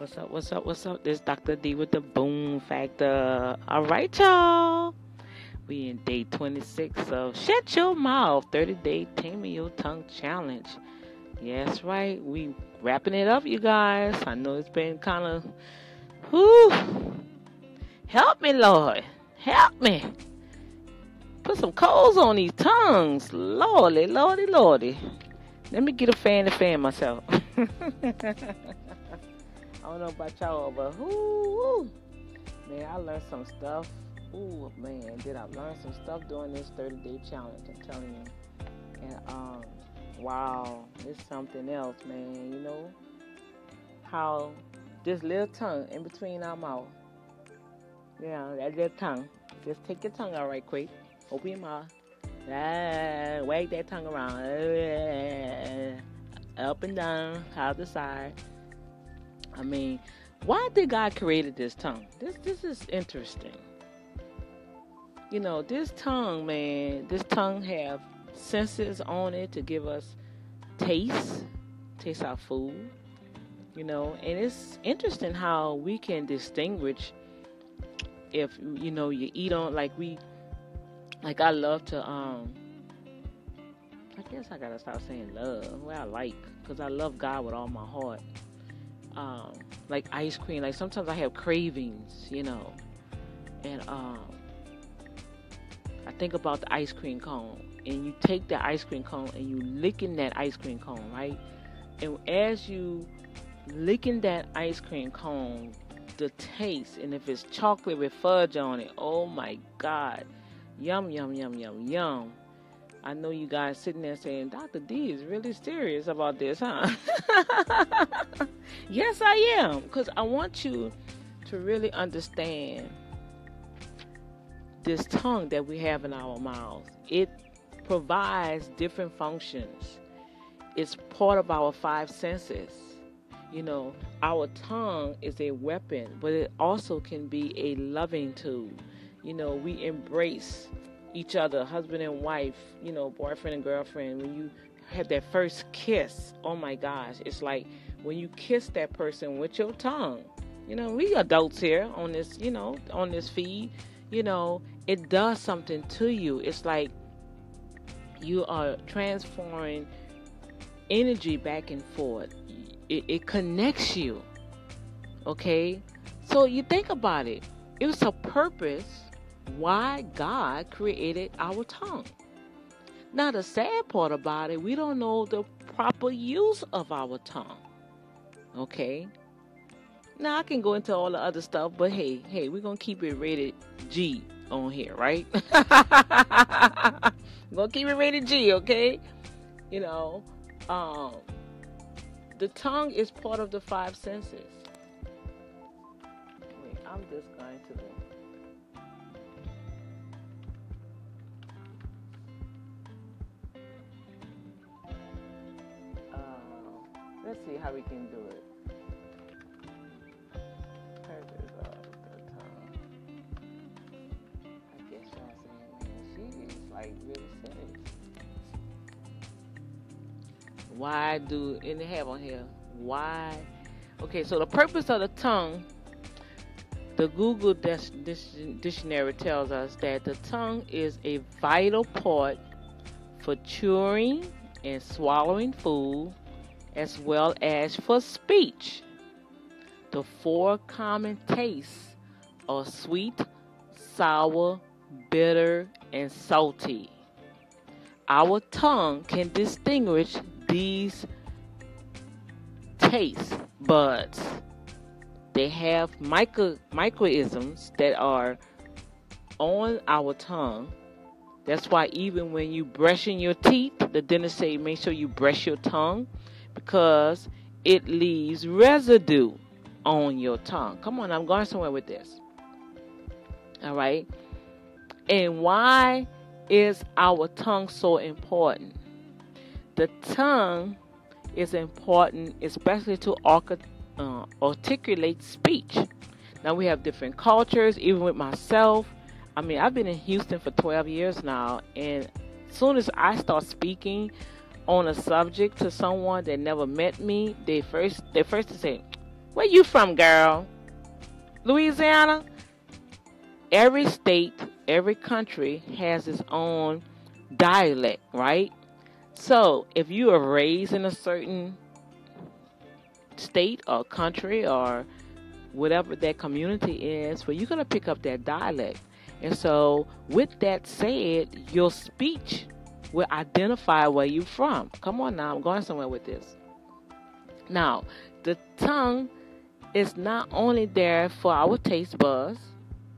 What's up, what's up, what's up? This is Dr. D with the Boom Factor. All right, y'all. We in day 26 of Shut Your Mouth, 30-Day Taming Your Tongue Challenge. Yes, right. We wrapping it up, you guys. I know it's been kind of, whoo. Help me, Lord. Help me. Put some coals on these tongues. Lordy, lordy, lordy. Let me get a fan to fan myself. I don't know about y'all, but whoo, man, I learned some stuff. Ooh, man, did I learn some stuff during this 30-day challenge, I'm telling you. And, wow, it's something else, man, you know, how this little tongue in between our mouth, yeah, that little tongue, just take your tongue out right quick, open your mouth, wag that tongue around, up and down, out the side. I mean, why did God created this tongue? This is interesting. You know, this tongue, man, this tongue have senses on it to give us taste our food, you know, and it's interesting how we can distinguish if, you know, you eat on, like I love to, I guess I gotta stop saying love, what I like, because I love God with all my heart. Like ice cream, like sometimes I have cravings, you know, and I think about the ice cream cone, and you take that ice cream cone and you licking that ice cream cone, right? And as you licking that ice cream cone, the taste, and if it's chocolate with fudge on it, oh my God, yum yum yum yum yum. I know you guys sitting there saying, Dr. D is really serious about this, huh? Yes, I am. Because I want you to really understand this tongue that we have in our mouths. It provides different functions. It's part of our five senses. You know, our tongue is a weapon, but it also can be a loving tool. You know, we embrace each other, husband and wife, you know, boyfriend and girlfriend. When you have that first kiss, oh my gosh, it's like when you kiss that person with your tongue, you know, we adults here on this, you know, on this feed, you know, it does something to you. It's like you are transferring energy back and forth. It connects you. Okay, so you think about it, it was a purpose why God created our tongue. Now the sad part about it, we don't know the proper use of our tongue. Okay. Now I can go into all the other stuff, but hey, we're gonna keep it rated G on here, right? We're gonna keep it rated G, okay? You know, the tongue is part of the five senses. Wait, I'm just going to. Let's see how we can do it. Purpose of the tongue. I guess y'all saying, man, she is like really serious. Why do, and they have on here, why? Okay, so the purpose of the tongue, the Google dictionary tells us that the tongue is a vital part for chewing and swallowing food, as well as for speech. The four common tastes are sweet, sour, bitter, and salty. Our tongue can distinguish these taste buds. They have microisms that are on our tongue. That's why even when you brushing your teeth, the dentist say make sure you brush your tongue, because it leaves residue on your tongue. Come on, I'm going somewhere with this. All right. And why is our tongue so important? The tongue is important, especially to articulate speech. Now we have different cultures, even with myself. I mean, I've been in Houston for 12 years now, and as soon as I start speaking on a subject to someone that never met me, they first to say, Where you from, girl? Louisiana? Every state, every country has its own dialect, right? So if you are raised in a certain state or country or whatever that community is, well, you're going to pick up that dialect. And so with that said, your speech will identify where you're from. Come on now, I'm going somewhere with this. Now, the tongue is not only there for our taste buds,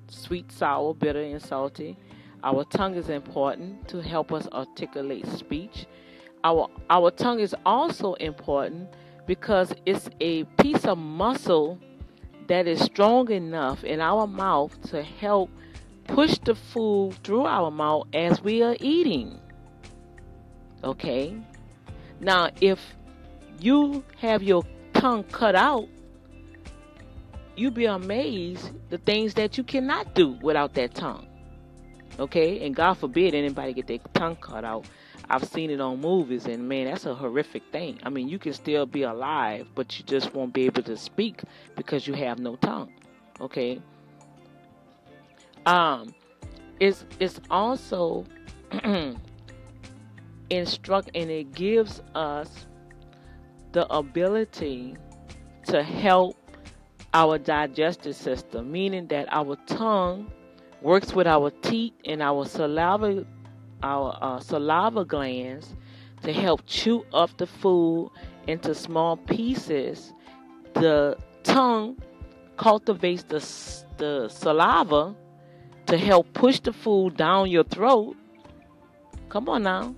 sweet, sour, bitter, and salty. Our tongue is important to help us articulate speech. Our tongue is also important because it's a piece of muscle that is strong enough in our mouth to help push the food through our mouth as we are eating. Okay? Now, if you have your tongue cut out, you'd be amazed the things that you cannot do without that tongue. Okay? And God forbid anybody get their tongue cut out. I've seen it on movies, and man, that's a horrific thing. I mean, you can still be alive, but you just won't be able to speak because you have no tongue. Okay? It's also instruct, and it gives us the ability to help our digestive system, meaning that our tongue works with our teeth and our saliva glands to help chew up the food into small pieces. The tongue cultivates the saliva to help push the food down your throat. Come on now.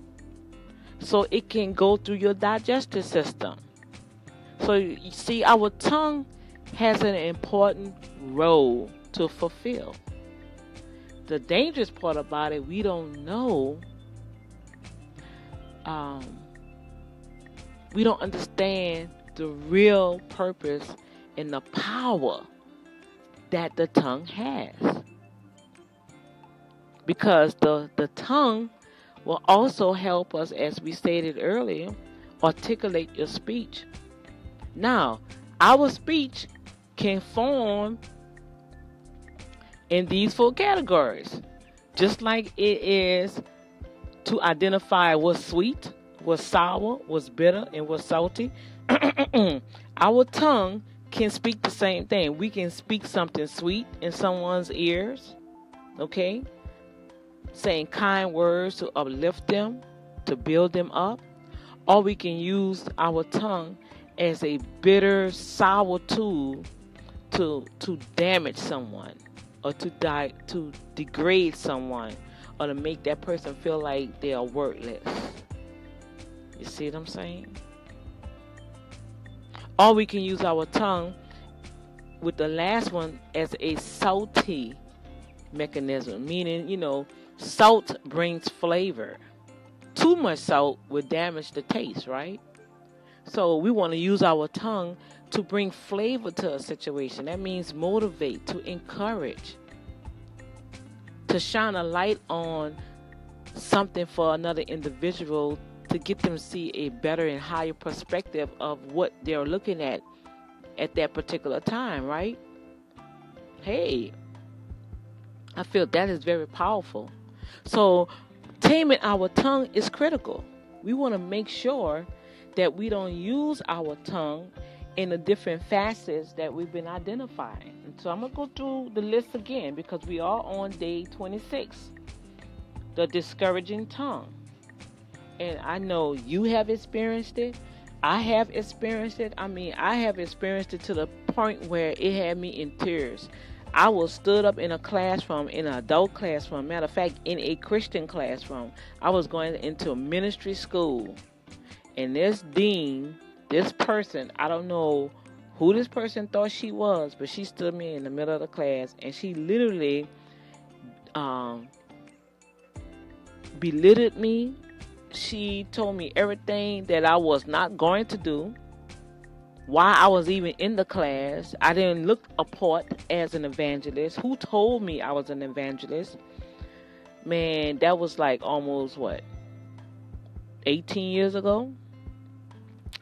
So it can go through your digestive system. So you see, our tongue has an important role to fulfill. The dangerous part about it, we don't know. We don't understand the real purpose and the power that the tongue has. Because the tongue will also help us, as we stated earlier, articulate your speech. Now, our speech can form in these four categories, just like it is to identify what's sweet, what's sour, what's bitter, and what's salty. Our tongue can speak the same thing. We can speak something sweet in someone's ears, okay, saying kind words to uplift them, to build them up, or we can use our tongue as a bitter, sour tool to damage someone, or to degrade someone, or to make that person feel like they are worthless. You see what I'm saying? Or we can use our tongue with the last one as a salty mechanism, meaning, you know, salt brings flavor. Too much salt would damage the taste, right? So we want to use our tongue to bring flavor to a situation. That means motivate, to encourage, to shine a light on something for another individual to get them to see a better and higher perspective of what they're looking at that particular time, right? Hey, I feel that is very powerful. So taming our tongue is critical. We want to make sure that we don't use our tongue in the different facets that we've been identifying. And so I'm going to go through the list again, because we are on day 26, the discouraging tongue. And I know you have experienced it. I have experienced it. I mean, I have experienced it to the point where it had me in tears. I was stood up in a classroom, in an adult classroom. Matter of fact, in a Christian classroom. I was going into a ministry school. And this dean, this person, I don't know who this person thought she was, but she stood me in the middle of the class, and she literally belittled me. She told me everything that I was not going to do, why I was even in the class. I didn't look apart as an evangelist. Who told me I was an evangelist? Man, that was like almost, what, 18 years ago.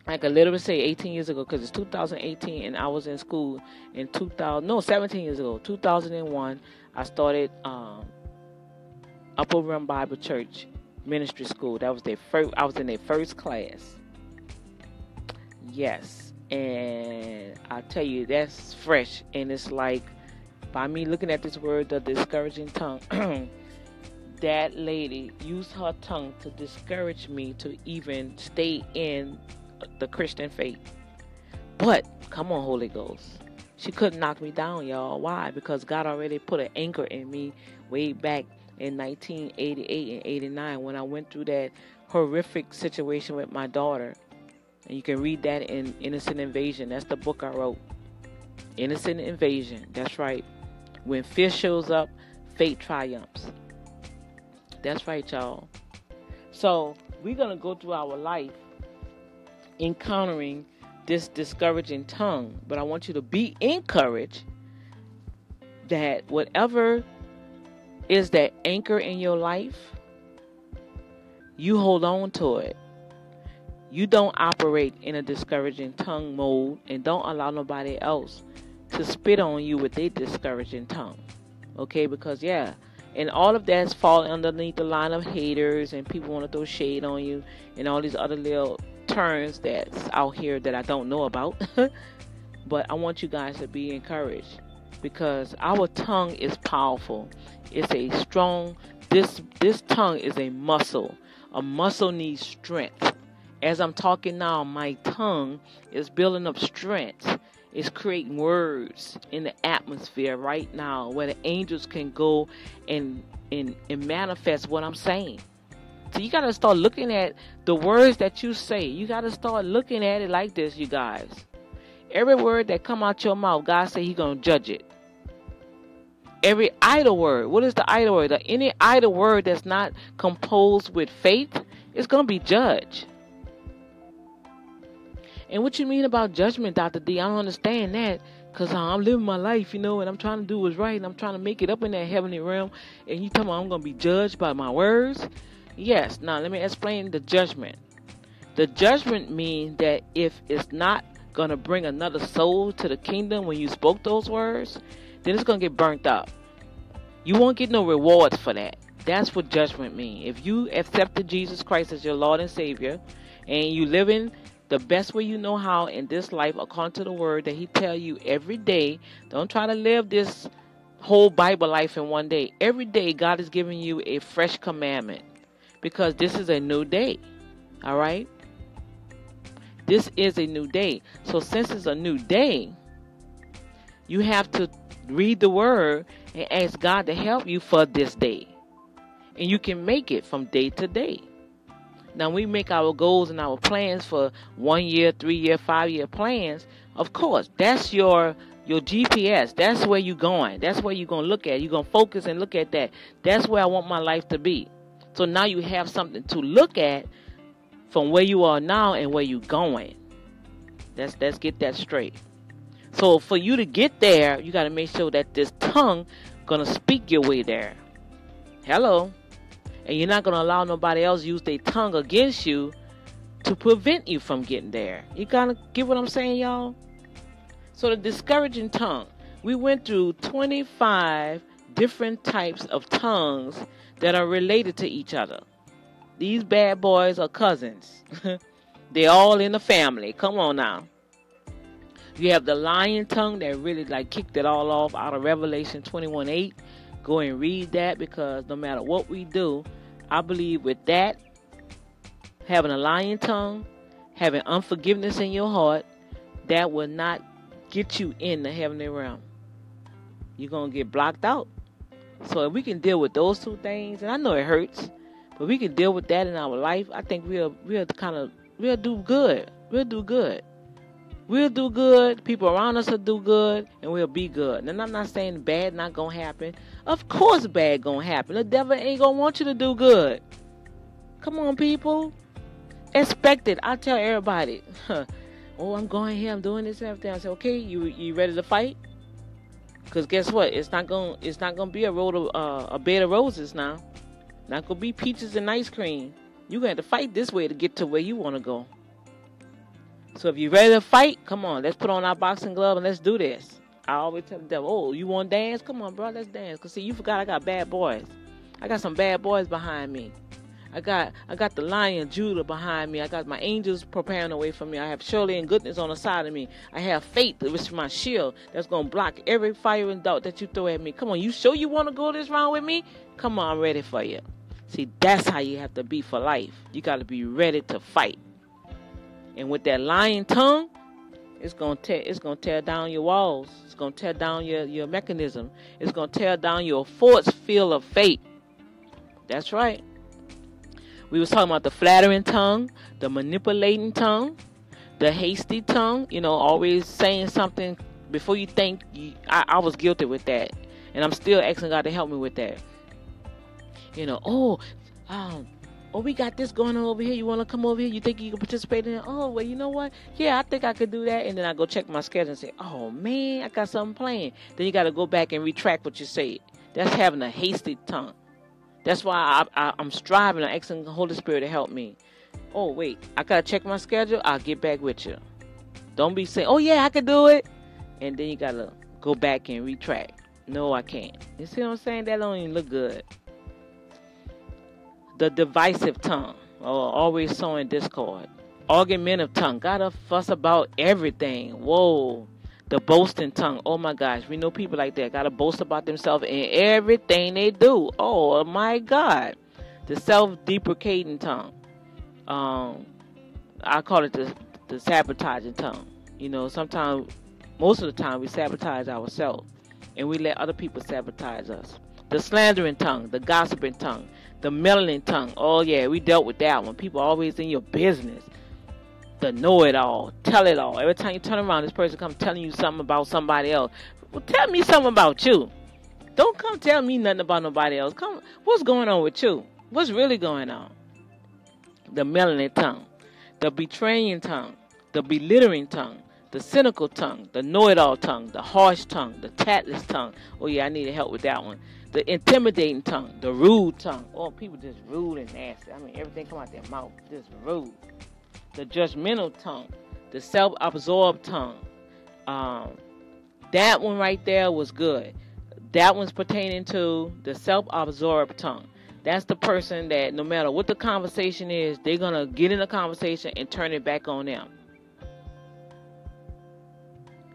I could literally say 18 years ago, because it's 2018 and I was in school in 17 years ago, 2001, I started Upper Room Bible Church Ministry School. That was their first, I was in their first class. Yes, and I tell you, that's fresh, and it's like, by me looking at this word, the discouraging tongue, that lady used her tongue to discourage me to even stay in the Christian faith. But come on, Holy Ghost, she couldn't knock me down, y'all. Why? Because God already put an anchor in me way back in 1988 and 89 when I went through that horrific situation with my daughter. And you can read that in Innocent Invasion. That's the book I wrote, Innocent Invasion. That's right. When fear shows up, faith triumphs. That's right, y'all. So we're going to go through our life encountering this discouraging tongue, but I want you to be encouraged that whatever is that anchor in your life, you hold on to it. You don't operate in a discouraging tongue mode, and don't allow nobody else to spit on you with their discouraging tongue. Okay? Because and all of that's falling underneath the line of haters, and people want to throw shade on you, and all these other little turns that's out here that I don't know about. But I want you guys to be encouraged, because our tongue is powerful. It's a strong, this tongue is a muscle. A muscle needs strength. As I'm talking now, my tongue is building up strength. It's creating words in the atmosphere right now where the angels can go and manifest what I'm saying. So you got to start looking at the words that you say. You got to start looking at it like this, you guys. Every word that come out your mouth, God say He's going to judge it. Every idle word. What is the idle word? Any idle word that's not composed with faith is going to be judged. And what you mean about judgment, Dr. D? I don't understand that, because I'm living my life, and I'm trying to do what's right, and I'm trying to make it up in that heavenly realm. And you tell me I'm going to be judged by my words? Yes. Now, let me explain the judgment. The judgment means that if it's not going to bring another soul to the kingdom when you spoke those words, then it's going to get burnt up. You won't get no rewards for that. That's what judgment means. If you accepted Jesus Christ as your Lord and Savior, and you living the best way you know how in this life according to the word that He tell you every day, don't try to live this whole Bible life in one day. Every day God is giving you a fresh commandment, because this is a new day. All right? This is a new day. So since it's a new day, you have to read the word and ask God to help you for this day. And you can make it from day to day. Now, we make our goals and our plans for 1 year, 3 year, 5 year plans. Of course, that's your GPS. That's where you're going. That's where you're going to look at. You're going to focus and look at that. That's where I want my life to be. So now you have something to look at from where you are now and where you're going. Let's get that straight. So for you to get there, you got to make sure that this tongue going to speak your way there. Hello. And you're not going to allow nobody else use their tongue against you to prevent you from getting there. You got to get what I'm saying, y'all? So the discouraging tongue. We went through 25 different types of tongues that are related to each other. These bad boys are cousins. They're all in the family. Come on now. You have the lion tongue that really kicked it all off out of Revelation 21:8. Go and read that, because no matter what we do, I believe with that, having a lion tongue, having unforgiveness in your heart, that will not get you in the heavenly realm. You're going to get blocked out. So if we can deal with those two things, and I know it hurts, but we can deal with that in our life, I think we'll do good. We'll do good. We'll do good. People around us will do good, and we'll be good. And I'm not saying bad not gonna happen. Of course, bad gonna happen. The devil ain't gonna want you to do good. Come on, people. Expect it. I tell everybody, oh, I'm going here. I'm doing this and everything. I say, okay, you ready to fight? Because guess what? It's not gonna be a bed of roses now. Not gonna be peaches and ice cream. You gonna have to fight this way to get to where you wanna go. So if you're ready to fight, come on, let's put on our boxing glove and let's do this. I always tell the devil, oh, you want to dance? Come on, bro, let's dance. Because, see, you forgot I got bad boys. I got some bad boys behind me. I got the lion, Judah, behind me. I got my angels preparing the way for me. I have surely and goodness on the side of me. I have faith, which is my shield, that's going to block every fire and dart that you throw at me. Come on, you sure you want to go this round with me? Come on, I'm ready for you. See, that's how you have to be for life. You got to be ready to fight. And with that lion tongue, it's gonna tear down your walls. It's gonna tear down your mechanism. It's gonna tear down your force field of faith. That's right. We was talking about the flattering tongue, the manipulating tongue, the hasty tongue. You know, always saying something before you think. I was guilty with that, and I'm still asking God to help me with that. You know, oh, we got this going on over here. You want to come over here? You think you can participate in it? Oh, well, you know what? Yeah, I think I could do that. And then I go check my schedule and say, oh, man, I got something planned. Then you got to go back and retract what you said. That's having a hasty tongue. That's why I'm striving. I'm asking the Holy Spirit to help me. Oh, wait, I got to check my schedule. I'll get back with you. Don't be saying, oh, yeah, I could do it. And then you got to go back and retract. No, I can't. You see what I'm saying? That don't even look good. The divisive tongue, or always sowing discord. Argumentative tongue, gotta fuss about everything. Whoa. The boasting tongue, oh my gosh, we know people like that, gotta boast about themselves in everything they do. Oh my God. The self-deprecating tongue. I call it the sabotaging tongue. You know, sometimes, most of the time, we sabotage ourselves, and we let other people sabotage us. The slandering tongue, the gossiping tongue, the meddling tongue. Oh, yeah, we dealt with that one. People always in your business. The know-it-all, tell-it-all. Every time you turn around, this person comes telling you something about somebody else. Well, tell me something about you. Don't come tell me nothing about nobody else. Come, what's going on with you? What's really going on? The meddling tongue, the betraying tongue, the belittling tongue, the cynical tongue, the know-it-all tongue, the harsh tongue, the tactless tongue. Oh, yeah, I needed help with that one. The intimidating tongue, the rude tongue. Oh, people just rude and nasty. I mean, everything come out their mouth, just rude. The judgmental tongue, the self-absorbed tongue. That one right there was good. That one's pertaining to the self-absorbed tongue. That's the person that no matter what the conversation is, they're going to get in the conversation and turn it back on them.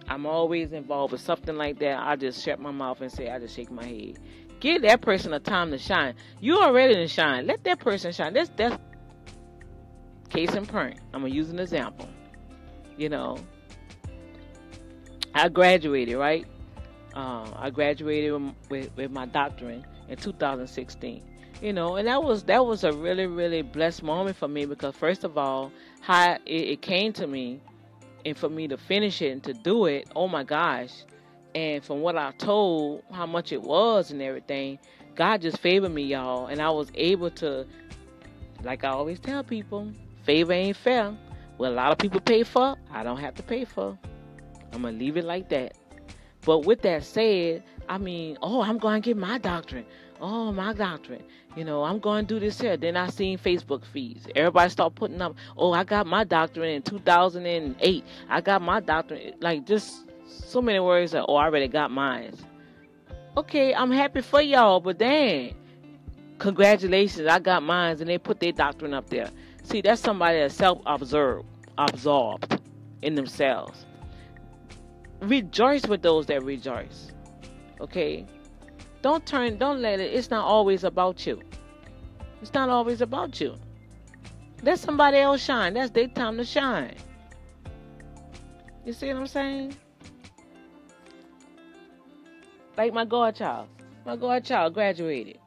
I'm always involved with something like that. I just shut my mouth and say, I just shake my head. Give that person a time to shine. You already done shine. Let that person shine. That's case in point. I'm going to use an example. You know, I graduated, right? I graduated with my doctorate in 2016. You know, and that was a really, really blessed moment for me because, first of all, how it came to me and for me to finish it and to do it, oh my gosh. And from what I told, how much it was and everything, God just favored me, y'all. And I was able to, like I always tell people, favor ain't fair. What a lot of people pay for, I don't have to pay for. I'm going to leave it like that. But with that said, I mean, oh, I'm going to get my doctorate. Oh, my doctorate. You know, I'm going to do this here. Then I seen Facebook feeds. Everybody start putting up, oh, I got my doctorate in 2008. I got my doctorate. Like, just so many words that, oh, I already got mine. Okay, I'm happy for y'all, but dang. Congratulations, I got mine. And they put their doctorate up there. See, that's somebody that's self-absorbed in themselves. Rejoice with those that rejoice. Okay? Don't let it. It's not always about you. It's not always about you. Let somebody else shine. That's their time to shine. You see what I'm saying? Like my godchild. My godchild graduated.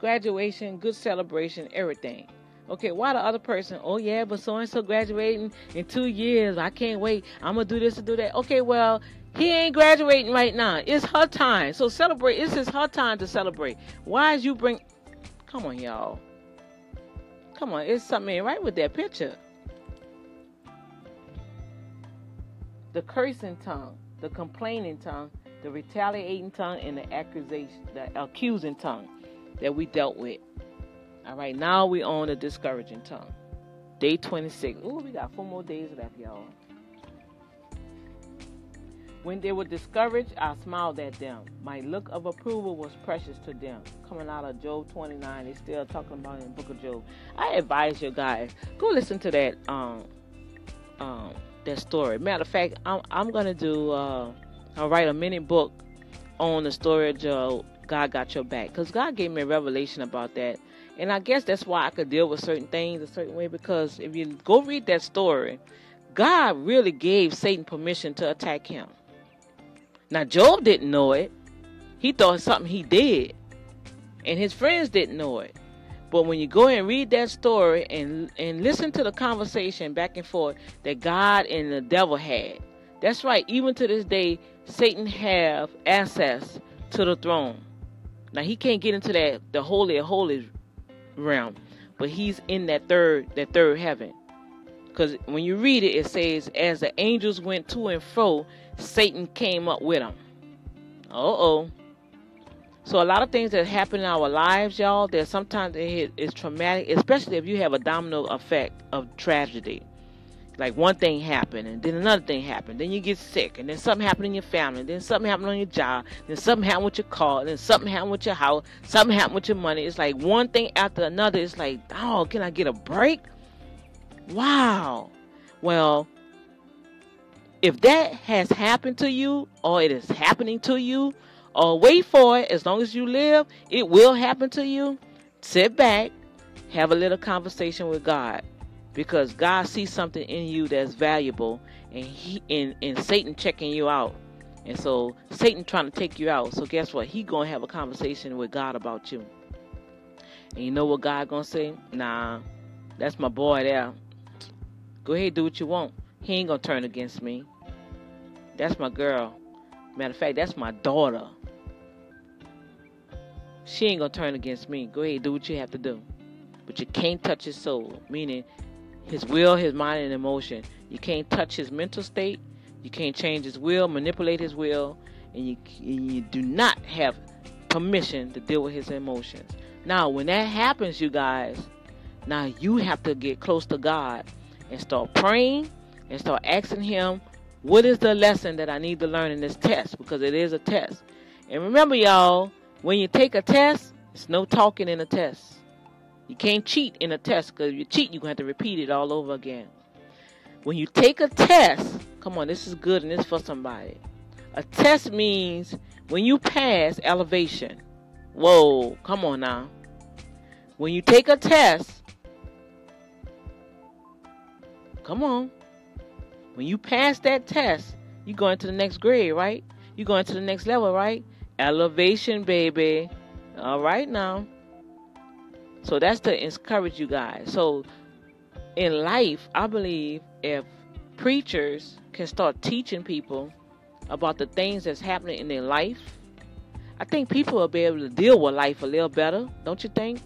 Graduation, good celebration, everything. Okay, why the other person? Oh, yeah, but so-and-so graduating in 2 years. I can't wait. I'm going to do this and do that. Okay, well, he ain't graduating right now. It's her time. So celebrate. This is her time to celebrate. Why is you bring... Come on, y'all. Come on. It's something right with that picture. The cursing tongue, the complaining tongue, the retaliating tongue, and the accusing tongue that we dealt with. All right, now we on the discouraging tongue. Day 26. Oh, we got 4 more days left, y'all. When they were discouraged, I smiled at them. My look of approval was precious to them. Coming out of Job 29, they're still talking about it in the book of Job. I advise you guys, go listen to that that story. Matter of fact, I'm going to do, I'll write a mini book on the story of Job, God Got Your Back. Because God gave me a revelation about that. And I guess that's why I could deal with certain things a certain way. Because if you go read that story, God really gave Satan permission to attack him. Now, Job didn't know it. He thought something he did. And his friends didn't know it. But when you go and read that story and listen to the conversation back and forth that God and the devil had. That's right. Even to this day, Satan have access to the throne. Now, he can't get into that the holy of holies realm. But he's in that third heaven. Because when you read it, it says, as the angels went to and fro, Satan came up with them. Uh-oh. So a lot of things that happen in our lives, y'all, that sometimes it's traumatic, especially if you have a domino effect of tragedy. Like one thing happened, and then another thing happened. Then you get sick, and then something happened in your family. Then something happened on your job. Then something happened with your car. Then something happened with your house. Something happened with your money. It's like one thing after another. It's like, oh, can I get a break? Wow. Well, if that has happened to you, or it is happening to you, or wait for it, as long as you live, it will happen to you. Sit back, have a little conversation with God, because God sees something in you that's valuable, and Satan checking you out. And so Satan trying to take you out. So guess what? He going to have a conversation with God about you. And you know what God going to say? Nah, that's my boy there. Go ahead, do what you want. He ain't going to turn against me. That's my girl. Matter of fact, that's my daughter. She ain't going to turn against me. Go ahead, do what you have to do. But you can't touch his soul, meaning his will, his mind, and emotion. You can't touch his mental state. You can't change his will, manipulate his will. And you do not have permission to deal with his emotions. Now, when that happens, you guys, now you have to get close to God and start praying and start asking him, what is the lesson that I need to learn in this test? Because it is a test. And remember, y'all, when you take a test, there's no talking in a test. You can't cheat in a test, because if you cheat, you're going to have to repeat it all over again. When you take a test, come on, this is good and this is for somebody. A test means when you pass elevation. Whoa, come on now. When you take a test, come on. When you pass that test, you're going to the next grade, right? You're going to the next level, right? Elevation, baby. All right now. So that's to encourage you guys. So in life, I believe if preachers can start teaching people about the things that's happening in their life, I think people will be able to deal with life a little better, don't you think?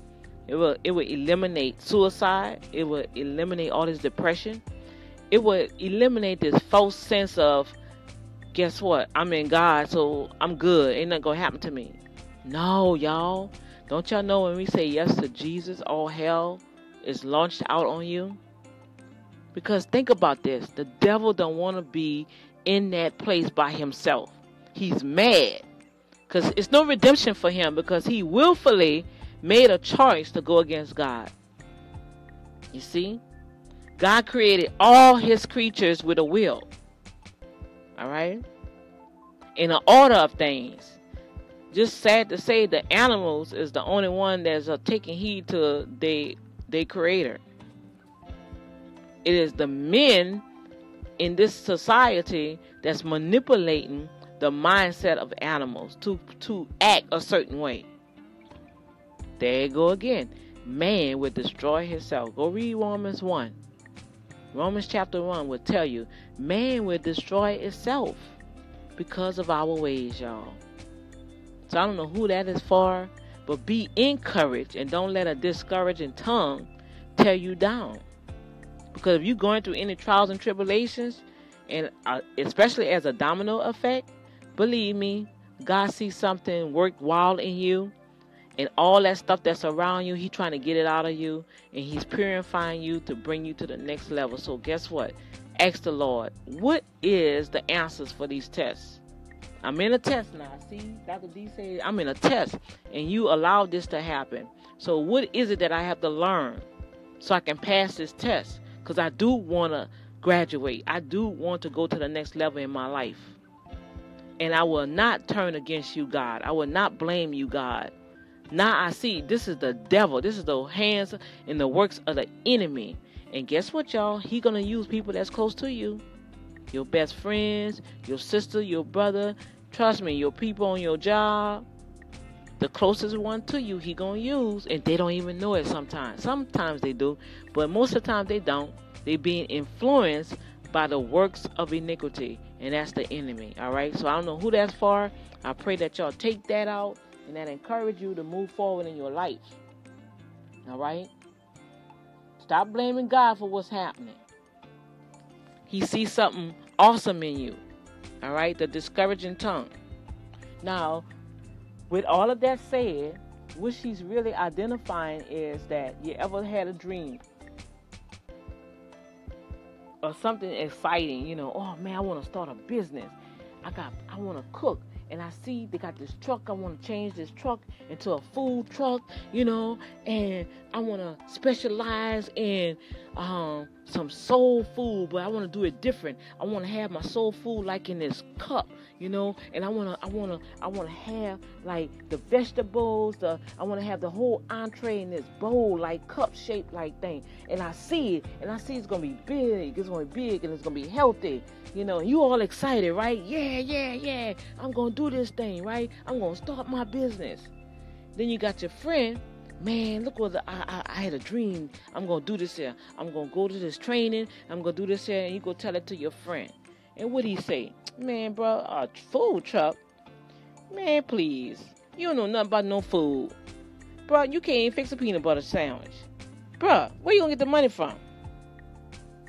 It will eliminate suicide. It will eliminate all this depression. It will eliminate this false sense of, guess what? I'm in God, so I'm good. Ain't nothing going to happen to me. No, y'all. Don't y'all know when we say yes to Jesus, all hell is launched out on you? Because think about this. The devil don't want to be in that place by himself. He's mad. Because it's no redemption for him, because he willfully made a choice to go against God. You see? God created all his creatures with a will. All right? In an order of things. Just sad to say, the animals is the only one that's taking heed to their creator. It is the men in this society that's manipulating the mindset of animals to act a certain way. There you go again. Man will destroy himself. Go read Romans 1. Romans chapter 1 will tell you, man will destroy itself because of our ways, y'all. So I don't know who that is for, but be encouraged and don't let a discouraging tongue tear you down. Because if you're going through any trials and tribulations, and especially as a domino effect, believe me, God sees something worthwhile in you. and all that stuff that's around you. He's trying to get it out of you, and he's purifying you to bring you to the next level. So guess what? Ask the Lord, what is the answers for these tests? I'm in a test now. See, Dr. D said, I'm in a test, and you allowed this to happen. So what is it that I have to learn so I can pass this test? Because I do want to graduate. I do want to go to the next level in my life. And I will not turn against you, God. I will not blame you, God. Now I see this is the devil. This is the hands and the works of the enemy. And guess what, y'all? He's going to use people that's close to you. Your best friends, your sister, your brother. Trust me, your people on your job. The closest one to you, he gonna use, and they don't even know it sometimes. Sometimes they do, but most of the time they don't. They being influenced by the works of iniquity, and that's the enemy. All right. So I don't know who that's for. I pray that y'all take that out, and that encourage you to move forward in your life. All right. Stop blaming God for what's happening. He sees something awesome in you. All right. The discouraging tongue. Now, with all of that said, what she's really identifying is that you ever had a dream or something exciting, you know, oh man, I want to start a business. I want to cook, and I see they got this truck. I want to change this truck into a food truck, you know, and I want to specialize in some soul food, but I want to do it different. I want to have my soul food like in this cup, you know, and I want to have like the vegetables, I want to have the whole entree in this bowl, like cup shaped like thing. And I see it, and I see it's going to be big. It's going to be big, and it's going to be healthy. You know, you all excited, right? Yeah. I'm going to do this thing, right? I'm going to start my business. Then you got your friend. Man, look what I had a dream. I'm going to do this here. I'm going to go to this training. I'm going to do this here. And you go tell it to your friend. And what he say? Man, bro, a food truck? Man, please. You don't know nothing about no food. Bro, you can't even fix a peanut butter sandwich. Bro, where you going to get the money from?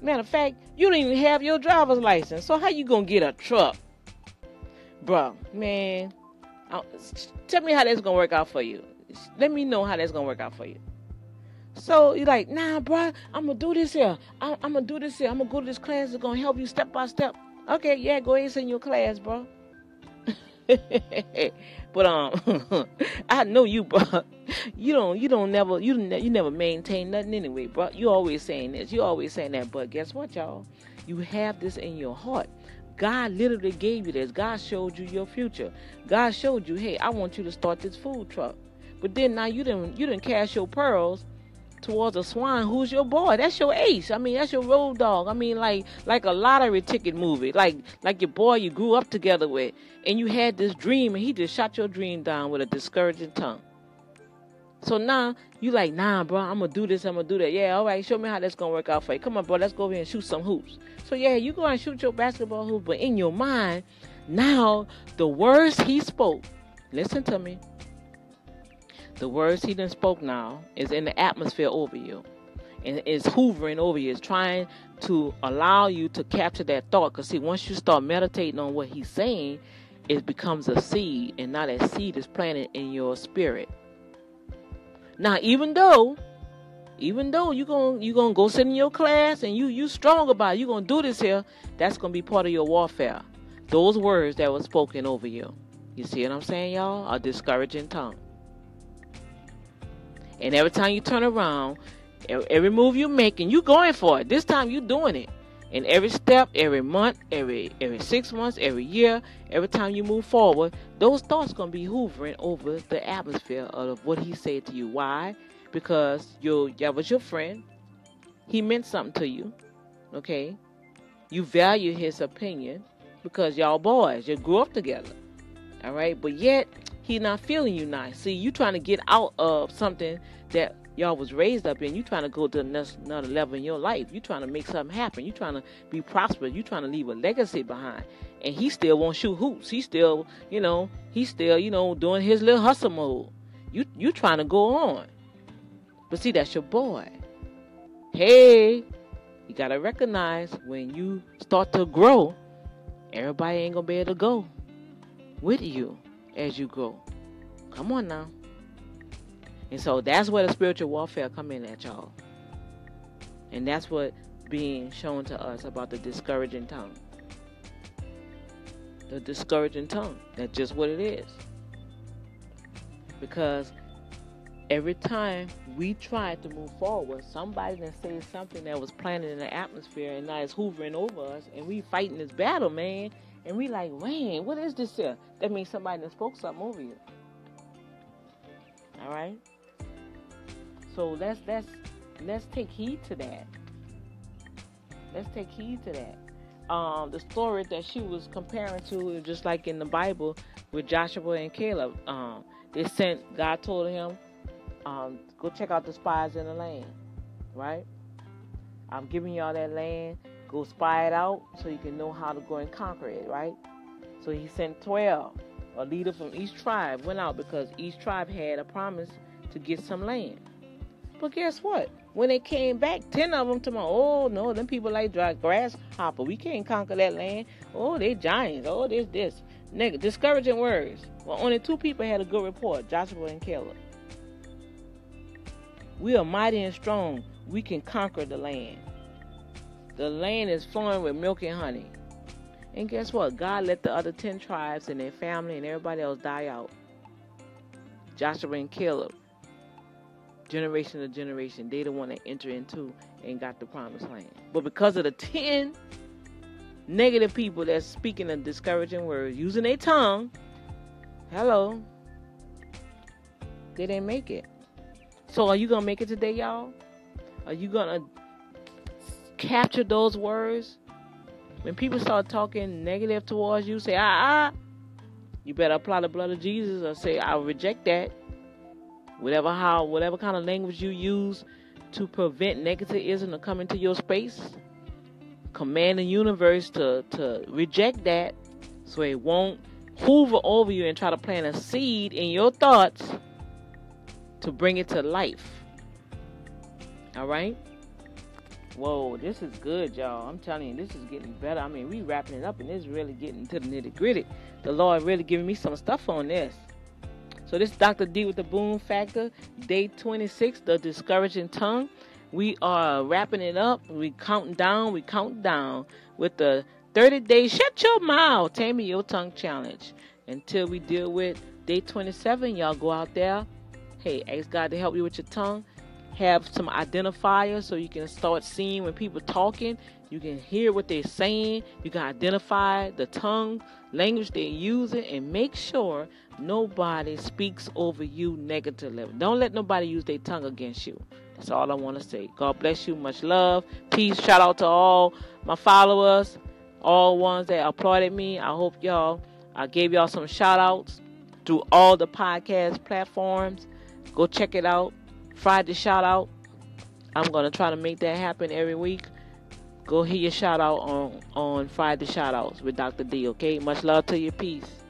Matter of fact, you don't even have your driver's license. So how you going to get a truck? Bro, man, tell me how that's going to work out for you. Let me know how that's going to work out for you. So you're like, nah, bro, I'm going to do this here. I'm going to do this here. I'm going to go to this class that's going to help you step by step. Okay, yeah, go ahead and send your class, bro. But I know you, bro. You never maintain nothing anyway, bro. You always saying this. You always saying that. But guess what, y'all? You have this in your heart. God literally gave you this. God showed you your future. God showed you, hey, I want you to start this food truck. But then now you didn't cast your pearls towards a swine who's your boy. That's your ace. I mean, that's your road dog. I mean, like a lottery ticket movie. Like your boy you grew up together with. And you had this dream, and he just shot your dream down with a discouraging tongue. So now you like, nah, bro, I'm going to do this. I'm going to do that. Yeah, all right, show me how that's going to work out for you. Come on, bro, let's go over here and shoot some hoops. So, yeah, you go and shoot your basketball hoop. But in your mind, now the words he spoke, listen to me. The words he done spoke now is in the atmosphere over you. And it's hoovering over you. It's trying to allow you to capture that thought. Because, see, once you start meditating on what he's saying, it becomes a seed. And now that seed is planted in your spirit. Now, even though you're gonna go sit in your class and you strong about it, you're going to do this here, that's going to be part of your warfare. Those words that were spoken over you. You see what I'm saying, y'all? A discouraging tongue. And every time you turn around, every move you're making, you're going for it. This time you're doing it. And every step, every month, every 6 months, every year, every time you move forward, those thoughts going to be hoovering over the atmosphere of what he said to you. Why? Because that was your friend. He meant something to you. Okay? You value his opinion because y'all boys, you grew up together. All right? But yet, he's not feeling you nice. See, you trying to get out of something that y'all was raised up in. You trying to go to another level in your life. You trying to make something happen. You trying to be prosperous. You trying to leave a legacy behind. And he still won't shoot hoops. He's still doing his little hustle mode. You trying to go on. But see, that's your boy. Hey, you got to recognize when you start to grow, everybody ain't going to be able to go with you as you grow. Come on now. And so that's where the spiritual warfare come in at, y'all. And that's what being shown to us about the discouraging tongue. The discouraging tongue. That's just what it is. Because every time we try to move forward, somebody that says something that was planted in the atmosphere and now it's hovering over us, and we fighting this battle, man. And we like, man, what is this here? That means somebody that spoke something over you. All right. So let's take heed to that. Let's take heed to that. The story that she was comparing to, just like in the Bible with Joshua and Caleb, they sent. God told him, go check out the spies in the land, right? I'm giving y'all that land. Go spy it out so you can know how to go and conquer it, right? So he sent 12. A leader from each tribe went out because each tribe had a promise to get some land. But guess what? When they came back, 10 of them oh, no, them people like dry grasshopper. We can't conquer that land. Oh, they giants. Oh, there's this. Nigga, discouraging words. Well, only 2 people had a good report, Joshua and Caleb. We are mighty and strong. We can conquer the land. The land is flowing with milk and honey. And guess what? God let the other 10 tribes and their family and everybody else die out. Joshua and Caleb, generation to generation, they the one that entered into and got the promised land. But because of the 10 negative people that's speaking the discouraging words, using their tongue, hello, they didn't make it. So are you going to make it today, y'all? Are you going to capture those words? When people start talking negative towards you, say, you better apply the blood of Jesus, or say, I reject that. Whatever kind of language you use to prevent negativism to come into your space, command the universe to reject that so it won't hover over you and try to plant a seed in your thoughts to bring it to life. All right? Whoa, this is good, y'all. I'm telling you, this is getting better. I mean, we wrapping it up, and it's really getting to the nitty-gritty. The Lord really giving me some stuff on this. So this is Dr. D with the Boom Factor, day 26, the discouraging tongue. We are wrapping it up. We count down with the 30-day Shut Your Mouth, Taming Your Tongue Challenge. Until we deal with day 27, y'all go out there. Hey, ask God to help you with your tongue. Have some identifiers so you can start seeing when people talking. You can hear what they're saying. You can identify the tongue, language they're using, and make sure nobody speaks over you negatively. Don't let nobody use their tongue against you. That's all I want to say. God bless you. Much love. Peace. Shout out to all my followers, all ones that applauded me. I hope I gave y'all some shout outs through all the podcast platforms. Go check it out. Friday shout out. I'm going to try to make that happen every week. Go hear your shout out on Friday shout outs with Dr. D, okay? Much love to you. Peace.